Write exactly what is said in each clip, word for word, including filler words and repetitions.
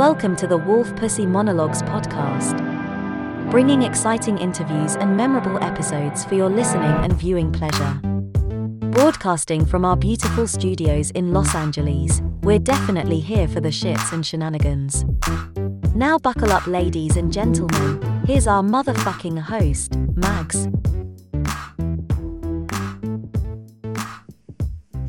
Welcome to the Wolf Pussy Monologues podcast, bringing exciting interviews and memorable episodes for your listening and viewing pleasure. Broadcasting from our beautiful studios in Los Angeles, we're definitely here for the shits and shenanigans. Now buckle up, ladies and gentlemen, here's our motherfucking host, Mags.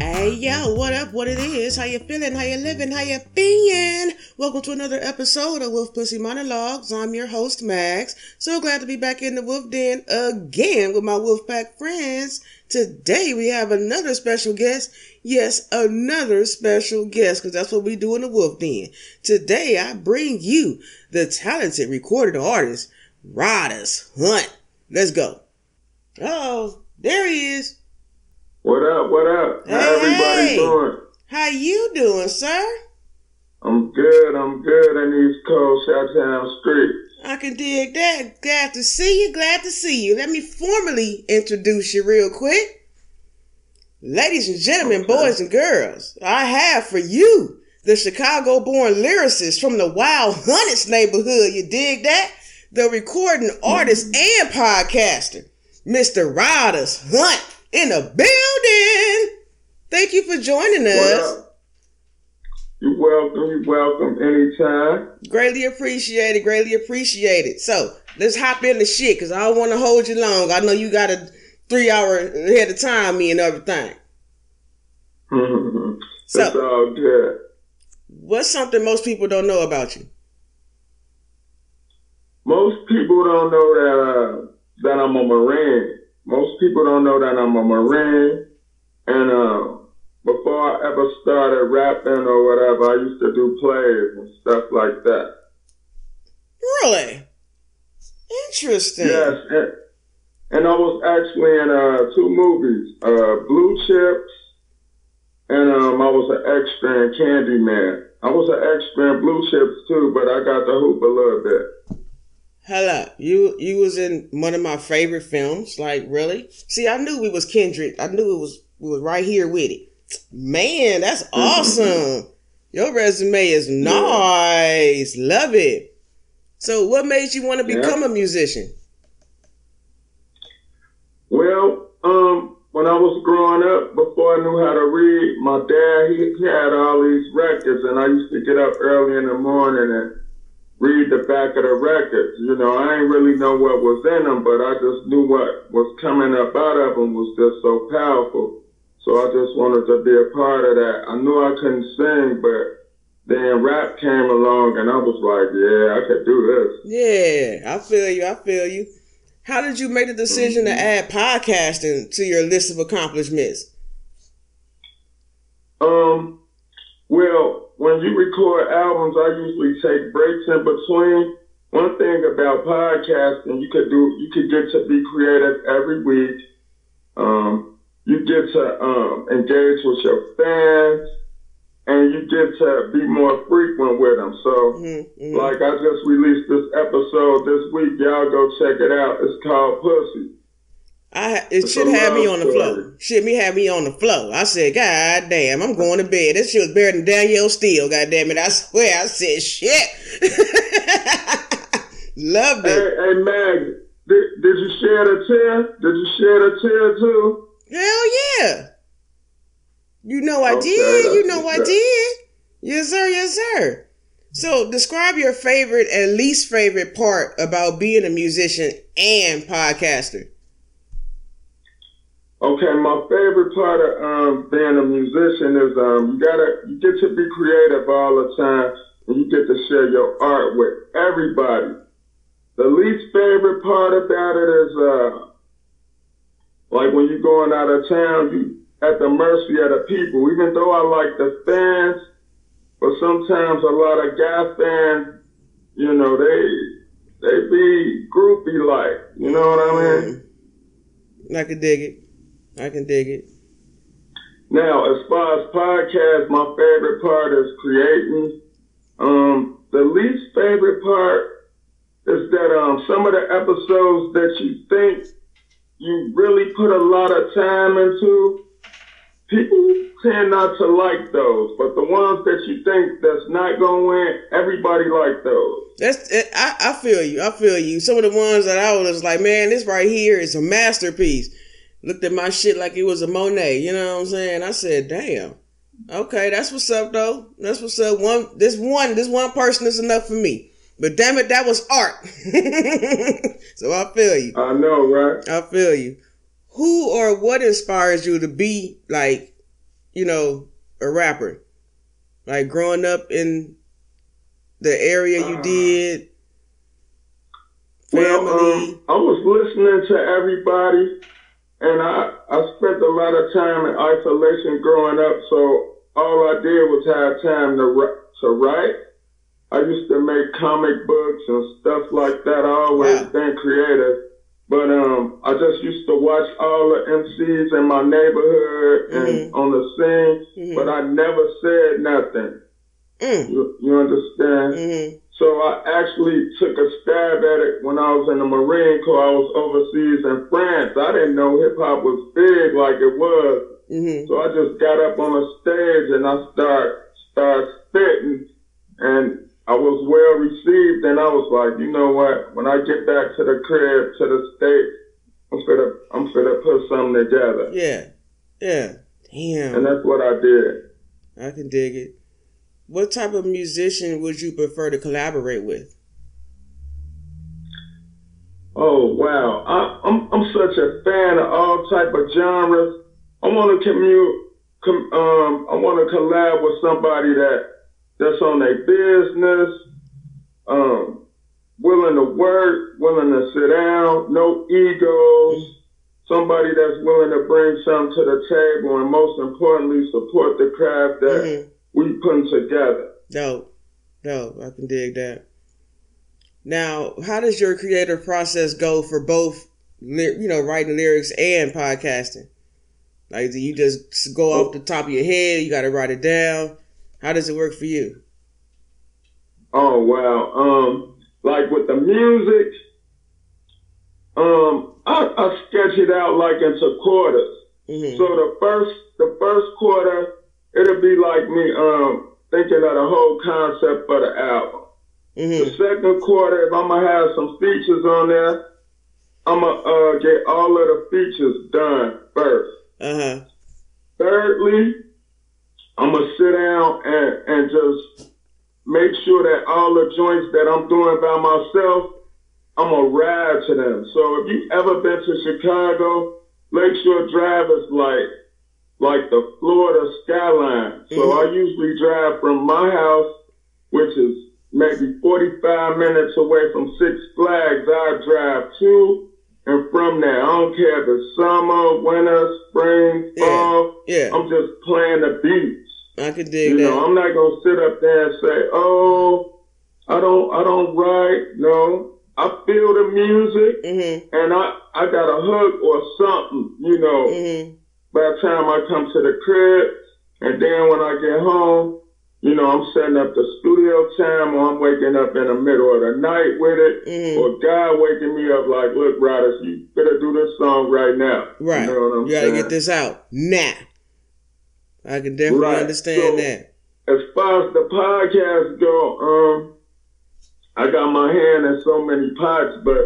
Hey yo, what up, what it is, how you feeling, how you living, how you being? Welcome to another episode of Wolf Pussy Monologues. I'm your host, Max. So glad to be back in the Wolf Den again with my Wolfpack friends. Today we have another special guest. Yes, another special guest, because that's what we do in the Wolf Den. Today I bring you the talented recording artist, Rodas Hunt. Let's go. Oh, there he is. What up, what up? How hey, everybody hey. doing? How you doing, sir? I'm good, I'm good. I need to call Shottown Street. I can dig that. Glad to see you, glad to see you. Let me formally introduce you real quick. Ladies and gentlemen, okay. Boys and girls, I have for you the Chicago-born lyricist from the Wild Hunters neighborhood. You dig that? The recording artist mm-hmm. and podcaster, Mister Rodas Hunt. In the building. Thank you for joining us. Well, you're welcome. You're welcome anytime. Greatly appreciated. Greatly appreciated. So let's hop into shit because I don't want to hold you long. I know you got a three hour ahead of time, me and everything. It's so, all good. What's something most people don't know about you? Most people don't know that uh, that I'm a Marine. Most people don't know that I'm a Marine, and uh, before I ever started rapping or whatever, I used to do plays and stuff like that. Really? Interesting. Yes, and, and I was actually in uh, two movies, uh, Blue Chips, and um, I was an extra in Candyman. I was an extra in Blue Chips too, but I got the hoop a little bit. Hello, you you was in one of my favorite films. Like, really? See, I knew we was kindred. I knew it was we was right here with it. Man, that's awesome. Your resume is nice. Yeah. Love it. So, what made you want to become yeah. a musician? Well, um, when I was growing up, before I knew how to read, my dad he had all these records, and I used to get up early in the morning and read the back of the records. You know, I didn't really know what was in them, but I just knew what was coming up out of them was just so powerful. So I just wanted to be a part of that. I knew I couldn't sing, but then rap came along and I was like, yeah, I could do this. Yeah, I feel you, I feel you. How did you make the decision mm-hmm. to add podcasting to your list of accomplishments? Um, well, when you record albums, I usually take breaks in between. One thing about podcasting, you could do, you could get to be creative every week. Um, you get to um, engage with your fans, and you get to be more frequent with them. So, mm-hmm. like I just released this episode this week. Y'all go check it out. It's called Pussy. I it it's should have me on the story. floor. Should me have me on the floor. I said, God damn, I'm going to bed. This shit was better than Danielle Steele. God damn it, I swear. I said, shit. Loved it. Hey, hey Mag, did, did you shed a tear? Did you shed a tear too? Hell yeah. You know I okay, did. You know I that. did. Yes sir, yes sir. So describe your favorite and least favorite part about being a musician and podcaster. Okay, my favorite part of um, being a musician is um, you gotta you get to be creative all the time, and you get to share your art with everybody. The least favorite part about it is uh, like when you're going out of town, you at the mercy of the people. Even though I like the fans, but sometimes a lot of guy fans, you know, they they be groupie like, you know what I mean? I can dig it. I can dig it. Now, as far as podcasts, my favorite part is creating. Um, the least favorite part is that um, some of the episodes that you think you really put a lot of time into, People tend not to like those, but the ones that you think that's not gonna win, everybody like those. That's it, I, I feel you. I feel you. Some of the ones that I was like, man, this right here is a masterpiece. Looked at my shit like it was a Monet. You know what I'm saying? I said, damn. Okay, that's what's up though. That's what's up. One, this one, this one person is enough for me. But damn it, that was art. So I feel you. I know, right? I feel you. Who or what inspires you to be like, you know, a rapper? Like growing up in the area you uh, did. Family. Well, um, I was listening to everybody, and I I spent a lot of time in isolation growing up. So all I did was have time to to write. I used to make comic books and stuff like that. I always wow. been creative. But um, I just used to watch all the M Cs in my neighborhood and mm-hmm. on the scene, mm-hmm. but I never said nothing. Mm. You, you understand? Mm-hmm. So I actually took a stab at it when I was in the Marine Corps. I was overseas in France. I didn't know hip-hop was big like it was. Mm-hmm. So I just got up on a stage and I start, start spitting, and I was well received, and I was like, you know what? When I get back to the crib, to the States, I'm finna, I'm finna put something together. Yeah, yeah, damn. And that's what I did. I can dig it. What type of musician would you prefer to collaborate with? Oh wow, I, I'm I'm such a fan of all type of genres. I want to commute. Com, um, I want to collab with somebody that. That's on their business, um, willing to work, willing to sit down, no egos, somebody that's willing to bring something to the table, and most importantly, support the craft that mm-hmm. we putting together. Dope, dope. I can dig that. Now, how does your creative process go for both, you know, writing lyrics and podcasting? Like, do you just go off the top of your head? You got to write it down. How does it work for you? Oh, wow. Um, like with the music, um, I, I sketch it out like into quarters. Mm-hmm. So the first the first quarter, it'll be like me um, thinking of the whole concept for the album. Mm-hmm. The second quarter, if I'm going to have some features on there, I'm going to uh, get all of the features done first. Uh-huh. Thirdly, I'm going to sit down and, and just make sure that all the joints that I'm doing by myself, I'm going to ride to them. So if you've ever been to Chicago, Lakeshore Drive is like, like the Florida skyline. So mm-hmm. I usually drive from my house, which is maybe forty-five minutes away from Six Flags. I drive to and from there. I don't care if it's summer, winter, spring, fall. Yeah, yeah. I'm just playing the beats. I could dig you that. Know, I'm not gonna sit up there and say, "Oh, I don't, I don't write." No, I feel the music, mm-hmm. and I, I got a hook or something. You know, mm-hmm. by the time I come to the crib, and then when I get home, you know, I'm setting up the studio time, or I'm waking up in the middle of the night with it, mm-hmm. or God waking me up like, "Look, Rodas, you better do this song right now." Right, you know what I'm you gotta saying? Get this out now. I can definitely right. understand so, that. As far as the podcast go, um, I got my hand in so many pots, but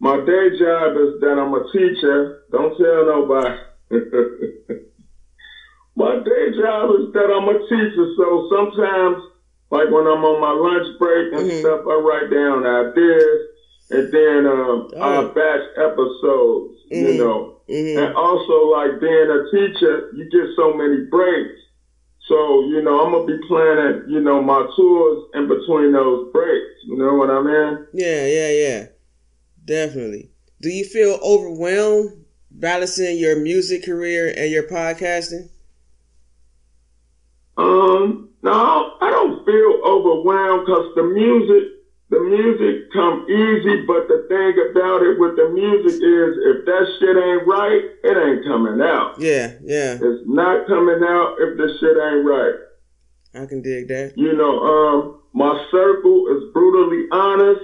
my day job is that I'm a teacher. Don't tell nobody. My day job is that I'm a teacher, so sometimes, like when I'm on my lunch break and mm-hmm. stuff, I write down ideas, and then um, oh. I batch episodes, mm-hmm. you know. Mm-hmm. And also, like being a teacher, you get so many breaks. So, you know, I'm going to be planning, you know, my tours in between those breaks. You know what I mean? Yeah, yeah, yeah. Definitely. Do you feel overwhelmed balancing your music career and your podcasting? Um, no, I don't feel overwhelmed because the music... The music come easy, but the thing about it with the music is if that shit ain't right, it ain't coming out. Yeah, yeah. It's not coming out if the shit ain't right. I can dig that. You know, um, my circle is brutally honest.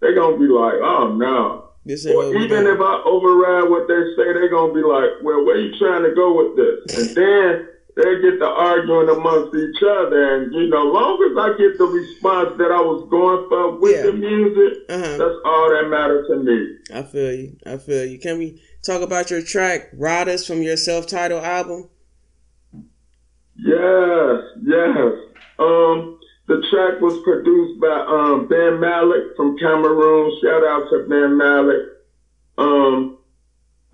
They gonna be like, oh no, This ain't or even if I override what they say, they're going to be like, well, where you trying to go with this? And then they get to arguing amongst each other. And, you know, long as I get the response that I was going for with yeah. the music, uh-huh. that's all that matters to me. I feel you. I feel you. Can we talk about your track, Rodas, from your self-titled album? Yes, yes. Um... The track was produced by um, Ben Malik from Cameroon. Shout out to Ben Malik. Um,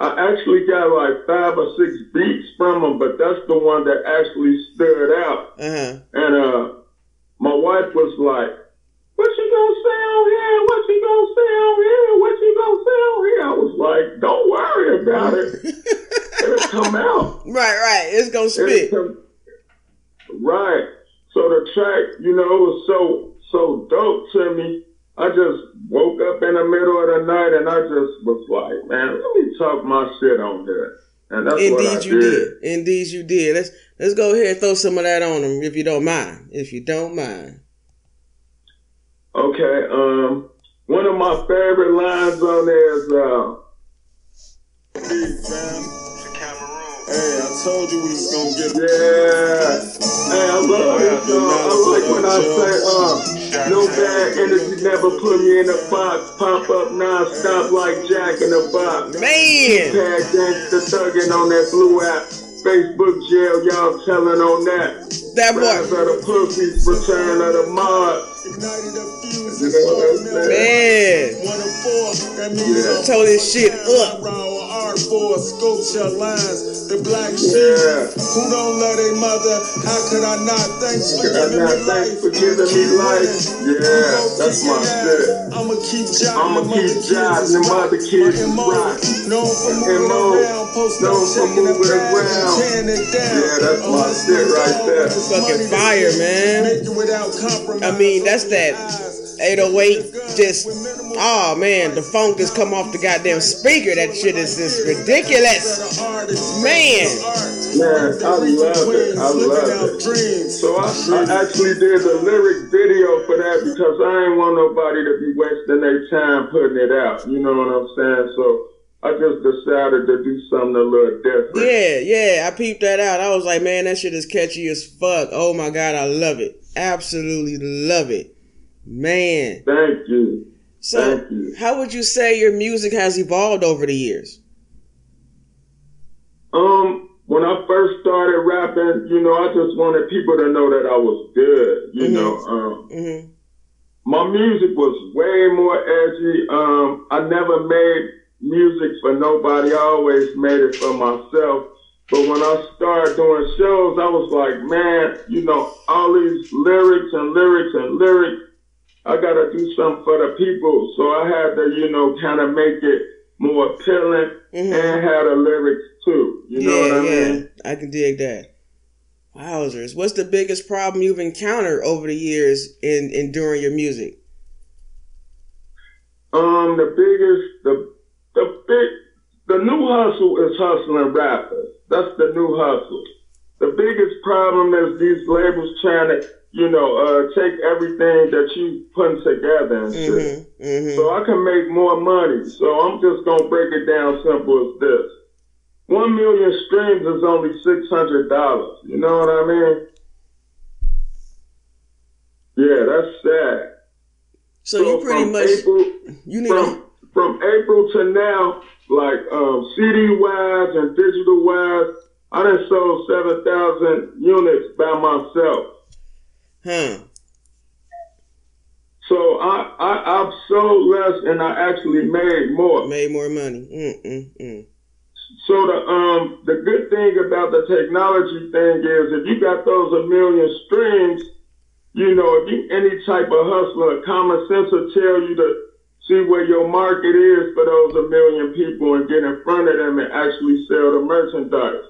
I actually got like five or six beats from him, but that's the one that actually stood out. Uh-huh. And uh, my wife was like, what you gonna say on here? What you gonna say on here? What you gonna say on here? I was like, don't worry about it. It'll come out. Right, right. It's gonna spit. Come- right. So the track, you know, it was so, so dope to me. I just woke up in the middle of the night and I just was like, man, let me talk my shit on there. And that's Indeed what I you did. did. Indeed you did. Let's let's go ahead and throw some of that on them if you don't mind. If you don't mind. Okay. Um, one of my favorite lines on there is, uh, hey, fam. Hey, I told you we was gonna get it. Yeah. Hey, I love it, y'all. I like when I say, uh, no bad energy never put me in a box. Pop up non-stop like Jack in a box. Man. Tag gangsta thugging on that blue app. Facebook jail, y'all telling on that. That boy. Rise of the pussies, return of the mob. Ignited a fuse. You know what I'm saying? Man. One of four. That means I told this shit up. For sculpture lines, the black sheep yeah. who don't love their mother. How could I not? Thanks for giving me life. For giving me life. Yeah, that's my shit. I'ma keep jobbing, I'ma keep jobbing, and my other kids is rock. Known for moving around, posting up, shaking the bag, tearing it down. Yeah, that's my shit right there. Fucking fire, man. I mean, that's that eight oh eight just. Oh man, the funk has come off the goddamn speaker. That shit is just ridiculous. Man. Man, I love it. I love it. So I, I actually did the lyric video for that because I ain't want nobody to be wasting their time putting it out. You know what I'm saying? So I just decided to do something a little different. Yeah, yeah. I peeped that out. I was like, man, that shit is catchy as fuck. Oh my God, I love it. Absolutely love it. Man. Thank you. So, how would you say your music has evolved over the years? Um, when I first started rapping, you know, I just wanted people to know that I was good, you mm-hmm. know. Um, mm-hmm. My music was way more edgy. Um, I never made music for nobody. I always made it for myself. But when I started doing shows, I was like, man, you know, all these lyrics and lyrics and lyrics, I gotta do something for the people. So I had to, you know, kind of make it more appealing mm-hmm. and had the lyrics too. You yeah, know what I yeah. mean? I can dig that. Wowzers. What's the biggest problem you've encountered over the years in, in doing your music? Um, the biggest, the, the big, the new hustle is hustling rappers. That's the new hustle. The biggest problem is these labels trying to, you know, uh, take everything that you putting together and shit. Mm-hmm, mm-hmm. So I can make more money. So I'm just going to break it down simple as this. One million streams is only six hundred dollars. You know what I mean? Yeah, that's sad. So, so you pretty much... April, you need from, to... from April to now, like um, C D-wise and digital-wise, I done sold seven thousand units by myself. Hmm. So I, I, I've sold less and I actually made more. Made more money. Mm, mm, mm. So the um the good thing about the technology thing is if you got those a million streams, you know, if you any type of hustler, common sense will tell you to see where your market is for those a million people and get in front of them and actually sell the merchandise.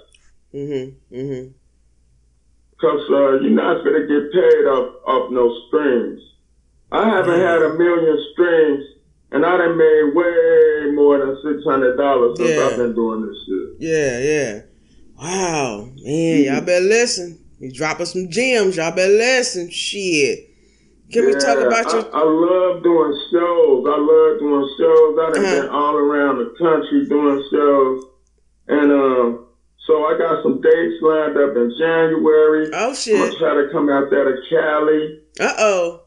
Mm-hmm. Mm-hmm. Because uh, you're not going to get paid off, off no streams. I haven't mm-hmm. had a million streams, and I done made way more than six hundred dollars since yeah. I've been doing this shit. Yeah, yeah. Wow. Man, mm-hmm. y'all better listen. You dropping some gems. Y'all better listen. Shit. Can yeah, we talk about your... I, I love doing shows. I love doing shows. I've uh-huh. been all around the country doing shows. And um, so I got some dates lined up in January. Oh, shit. I'm going to try to come out there to Cali. Uh-oh.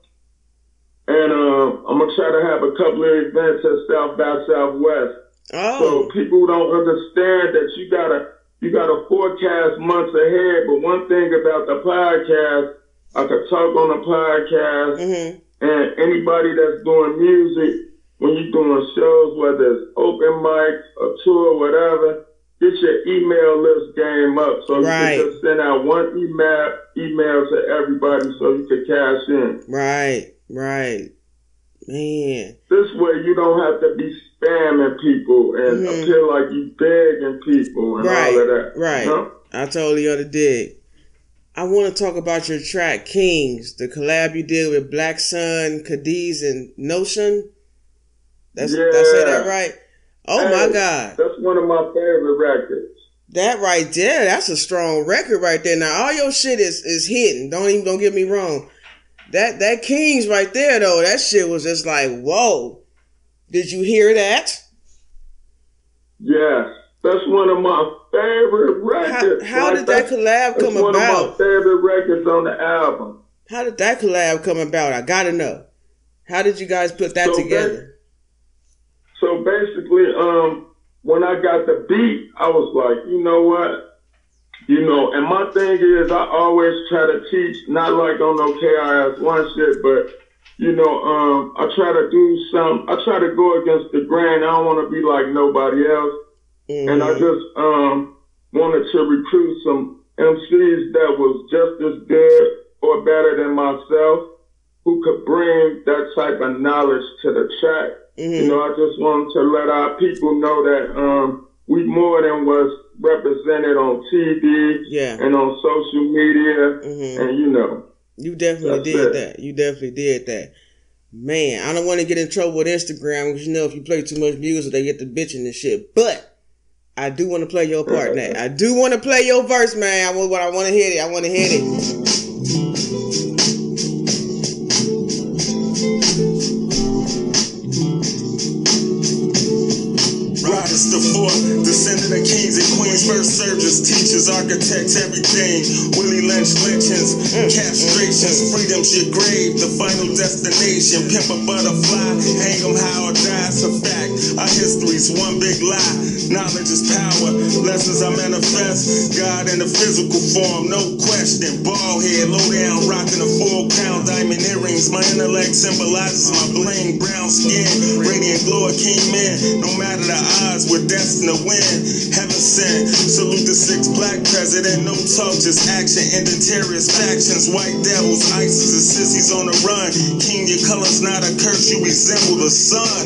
And um, I'm going to try to have a couple of events at South by Southwest. Oh. So people don't understand that you got to you gotta forecast months ahead. But one thing about the podcast... I could talk on a podcast, mm-hmm. and anybody that's doing music, when you're doing shows, whether it's open mic, a tour, whatever, get your email list game up. So right. you can just send out one email, email to everybody so you can cash in. Right, right. Man. This way you don't have to be spamming people and mm-hmm. appear like you begging people and right, all of that. Right, right. Huh? I totally ought to dig. I want to talk about your track, Kings, the collab you did with Black Sun, Cadiz, and Notion. That's, yeah. Did I say that right? Oh, hey, my God. That's one of my favorite records. That right there, that's a strong record right there. Now, all your shit is, is hitting. Don't even, don't get me wrong. That, that Kings right there, though, that shit was just like, whoa. Did you hear that? Yeah. That's one of my favorite records. How, how like did that collab come about? That's one of my favorite records on the album. How did that collab come about? I gotta know. How did you guys put that so together? Ba- so basically, um, when I got the beat, I was like, you know what? You know, and my thing is, I always try to teach, not like on no K R S One shit, but you know, um, I try to do some, I try to go against the grain. I don't want to be like nobody else. Mm-hmm. And I just um, wanted to recruit some M Cs that was just as good or better than myself, who could bring that type of knowledge to the track. Mm-hmm. You know, I just wanted to let our people know that um, we more than was represented on T V yeah. and on social media, mm-hmm. and you know. You definitely did it. that. You definitely did that. Man, I don't want to get in trouble with Instagram because, you know, if you play too much music, they get the bitching and shit, but... I do want to play your part, Nate. I do want to play your verse, man. I want what I want to hear it. I want to hear it. Riders the fourth, descendant of kings and queens, first surgeons, teachers, architects, everything. Willie Lynch, lynchings, mm. castrations, freedom's your grave, the final destination. Pimp a butterfly, hang 'em high or die. It's a fact. Our history's one big lie. Knowledge is power, lessons I manifest. God in the physical form, no question. Ball head, low down, rocking a full pound, diamond earrings. My intellect symbolizes my bling, brown skin, radiant glory, king man. No matter the odds, we're destined to win. Heaven sent. Salute the sixth black president. No talk, just action. Ending terrorist factions. White devils, ISIS, and sissies on the run. King, your color's not a curse. You resemble the sun.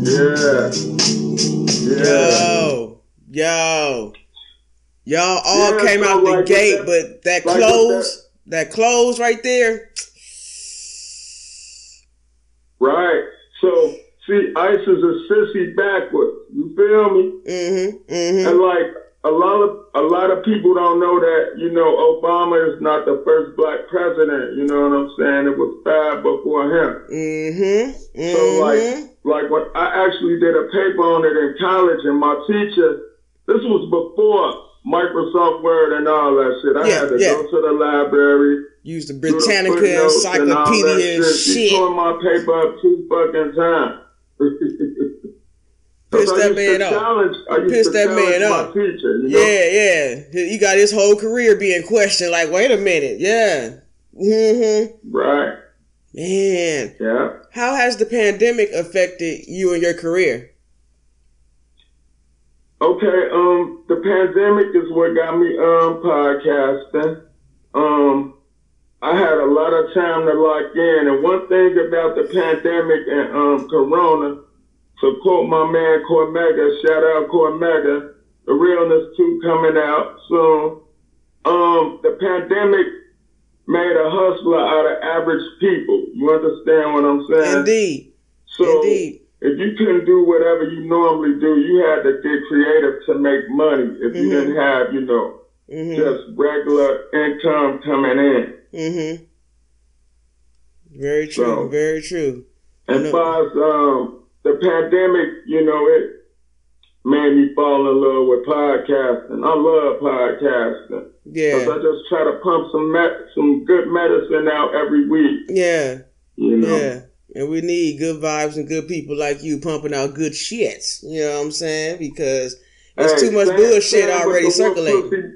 Yeah. Yeah. Yo. Yo. Y'all all yeah, came so out like the gate, that, but that like clothes, that. that clothes right there. Right. So... See, ICE is a sissy backwards. You feel me? Mm-hmm, mm-hmm. And like a lot of a lot of people don't know that, you know, Obama is not the first black president. You know what I'm saying? It was five before him. Mm-hmm. Mm-hmm. So like like when I actually did a paper on it in college, and my teacher, this was before Microsoft Word and all that shit. I yeah, had to yeah. go to the library. Use the Britannica encyclopedia and, and shit. She tore my paper up two fucking times. Piss that man up. Piss that man up. Teacher, you know? Yeah, yeah. He got his whole career being questioned. Like, wait a minute. Yeah. Mm-hmm. Right. Man. Yeah. How has the pandemic affected you and your career? Okay. Um, the pandemic is what got me um podcasting. Um, I had a lot of time to lock in. And one thing about the pandemic and um, Corona, to quote my man Cormega, shout out Cormega, The Realness two coming out soon. Um, the pandemic made a hustler out of average people. You understand what I'm saying? Indeed. So Indeed. If you couldn't do whatever you normally do, you had to get creative to make money if mm-hmm. you didn't have, you know, mm-hmm. just regular income coming in. Mm-hmm. Very true. So, very true. As far as um, the pandemic, you know, it made me fall in love with podcasting. I love podcasting. Yeah. Because I just try to pump some me- some good medicine out every week. Yeah. You know? Yeah. And we need good vibes and good people like you pumping out good shit. You know what I'm saying? Because there's hey, too much same, bullshit same already circulating. Pussy,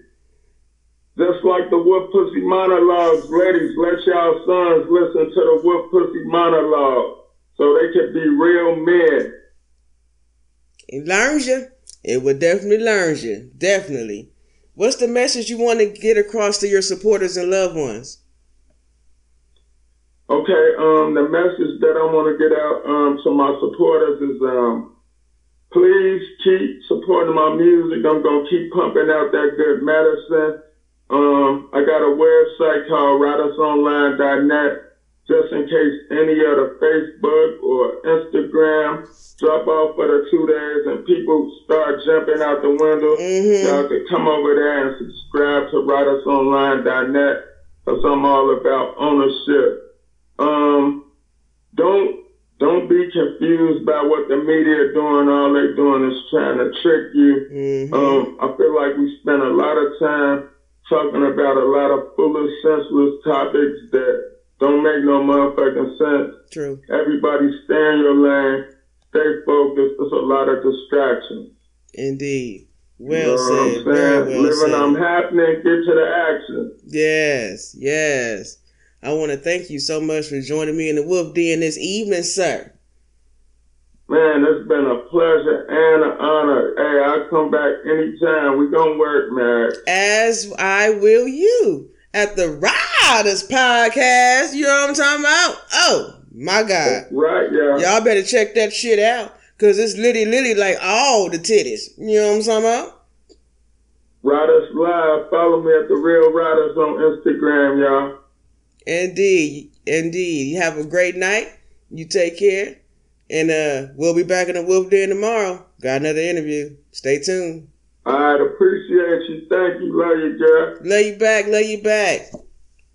just like the Wolf Pussy Monologues, ladies, let y'all sons listen to the Wolf Pussy Monologues so they can be real men. It learns you. It would definitely learn you. Definitely. What's the message you want to get across to your supporters and loved ones? Okay, um, the message that I want to get out um, to my supporters is um, please keep supporting my music. I'm going to keep pumping out that good medicine. Um, I got a website called writers online dot net. Just in case any of the Facebook or Instagram drop off for the two days and people start jumping out the window, mm-hmm. y'all can come over there and subscribe to writers online dot net because I'm all about ownership. Um, don't, don't be confused by what the media are doing. All they're doing is trying to trick you. Mm-hmm. Um, I feel like we spend a lot of time talking about a lot of foolish, senseless topics that don't make no motherfucking sense. True. Everybody stay in your lane. Stay focused. It's a lot of distractions. Indeed. Well you know said. Very well Living said. I'm happening. Get to the action. Yes. Yes. I want to thank you so much for joining me in the Wolf Den this evening, sir. Man, it's been a pleasure and an honor. Hey, I'll come back anytime. We're going to work, man. As I will you at the Rhyders podcast. You know what I'm talking about? Oh, my God. That's right, yeah. Y'all better check that shit out because it's litty, litty like all the titties. You know what I'm talking about? Rhyders Live. Follow me at The Real Rhyders on Instagram, y'all. Indeed, indeed. You have a great night. You take care. And uh, we'll be back in the Wolf Den tomorrow. Got another interview. Stay tuned. All right, appreciate you. Thank you. Love you, girl. Love you back. Love you back.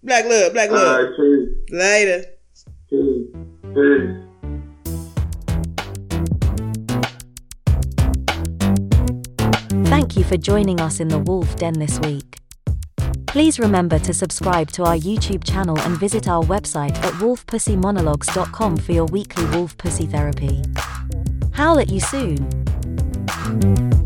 Black love. Black love. All right, peace. Later. Peace. Peace. Thank you for joining us in the Wolf Den this week. Please remember to subscribe to our YouTube channel and visit our website at wolf pussy monologues dot com for your weekly wolf pussy therapy. Howl at you soon!